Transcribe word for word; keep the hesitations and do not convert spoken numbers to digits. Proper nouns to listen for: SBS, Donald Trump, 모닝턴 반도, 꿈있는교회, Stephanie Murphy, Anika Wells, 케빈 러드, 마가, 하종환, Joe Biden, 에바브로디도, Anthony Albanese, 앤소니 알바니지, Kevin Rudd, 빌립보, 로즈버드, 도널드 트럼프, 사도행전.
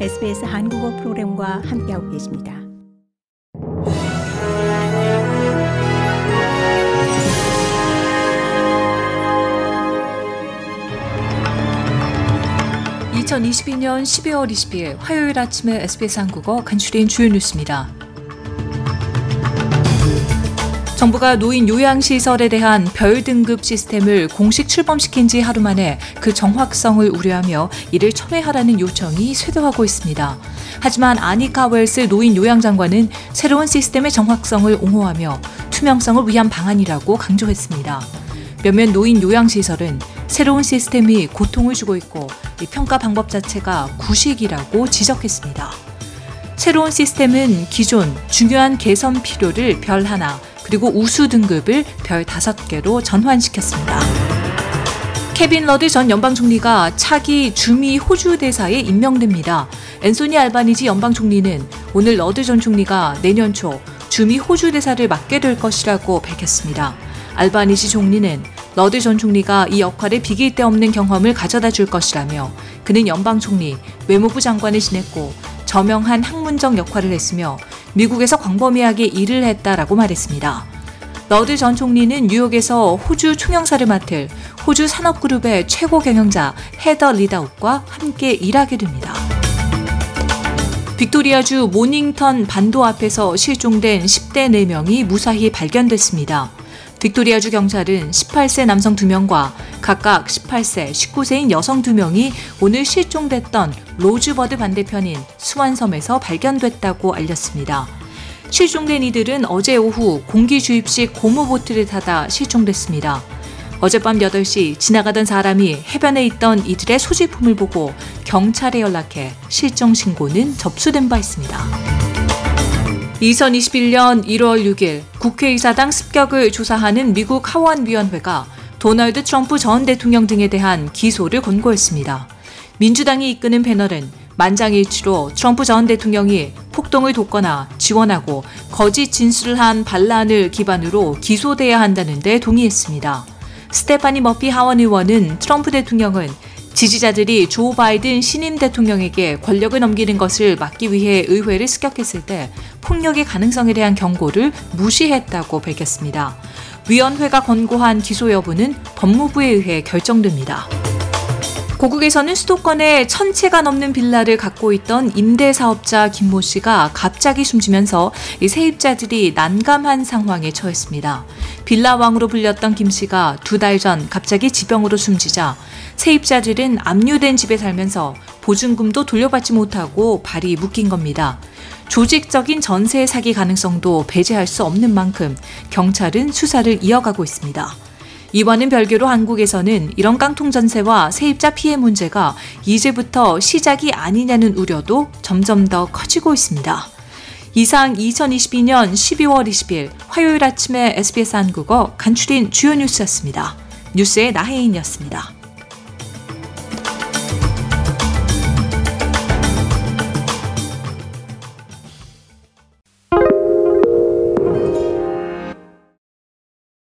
에스비에스 한국어 프로그램과 함께하고 계십니다. 이천이십이년 십이월 이십이일 화요일 아침에 에스비에스 한국어 간추린 주요 뉴스입니다. 정부가 노인 요양시설에 대한 별등급 시스템을 공식 출범시킨 지 하루 만에 그 정확성을 우려하며 이를 첨예하라는 요청이 쇄도하고 있습니다. 하지만 아니카 웰스 노인 요양장관은 새로운 시스템의 정확성을 옹호하며 투명성을 위한 방안이라고 강조했습니다. 몇몇 노인 요양시설은 새로운 시스템이 고통을 주고 있고 이 평가 방법 자체가 구식이라고 지적했습니다. 새로운 시스템은 기존 중요한 개선 필요를 별 하나, 그리고 우수 등급을 별 다섯 개로 전환시켰습니다. 케빈 러드 전 연방총리가 차기 주미 호주 대사에 임명됩니다. 앤소니 알바니지 연방총리는 오늘 러드 전 총리가 내년 초 주미 호주 대사를 맡게 될 것이라고 밝혔습니다. 알바니지 총리는 러드 전 총리가 이 역할에 비길 데 없는 경험을 가져다 줄 것이라며, 그는 연방총리, 외무부 장관을 지냈고 저명한 학문적 역할을 했으며 미국에서 광범위하게 일을 했다라고 말했습니다. 러드 전 총리는 뉴욕에서 호주 총영사를 맡을 호주 산업그룹의 최고 경영자 헤더 리다웃과 함께 일하게 됩니다. 빅토리아주 모닝턴 반도 앞에서 실종된 십대 네 명이 무사히 발견됐습니다. 빅토리아주 경찰은 십팔세 남성 두 명과 각각 십팔세, 십구세인 여성 두 명이 오늘 실종됐던 로즈버드 반대편인 수완섬에서 발견됐다고 알렸습니다. 실종된 이들은 어제 오후 공기주입식 고무보트를 타다 실종됐습니다. 어젯밤 여덟시 지나가던 사람이 해변에 있던 이들의 소지품을 보고 경찰에 연락해 실종신고는 접수된 바 있습니다. 이천이십일년 일월 육일 국회의사당 습격을 조사하는 미국 하원위원회가 도널드 트럼프 전 대통령 등에 대한 기소를 권고했습니다. 민주당이 이끄는 패널은 만장일치로 트럼프 전 대통령이 폭동을 돕거나 지원하고 거짓 진술을 한 반란을 기반으로 기소돼야 한다는 데 동의했습니다. 스테파니 머피 하원의원은 트럼프 대통령은 지지자들이 조 바이든 신임 대통령에게 권력을 넘기는 것을 막기 위해 의회를 습격했을 때 폭력의 가능성에 대한 경고를 무시했다고 밝혔습니다. 위원회가 권고한 기소 여부는 법무부에 의해 결정됩니다. 고국에서는 수도권에 천채가 넘는 빌라를 갖고 있던 임대사업자 김모 씨가 갑자기 숨지면서 세입자들이 난감한 상황에 처했습니다. 빌라왕으로 불렸던 김 씨가 두 달 전 갑자기 지병으로 숨지자 세입자들은 압류된 집에 살면서 보증금도 돌려받지 못하고 발이 묶인 겁니다. 조직적인 전세 사기 가능성도 배제할 수 없는 만큼 경찰은 수사를 이어가고 있습니다. 이와는 별개로 한국에서는 이런 깡통 전세와 세입자 피해 문제가 이제부터 시작이 아니냐는 우려도 점점 더 커지고 있습니다. 이상 이천이십이년 십이월 이십일 화요일 아침에 에스비에스 한국어 간추린 주요 뉴스였습니다. 뉴스의 나혜인이었습니다.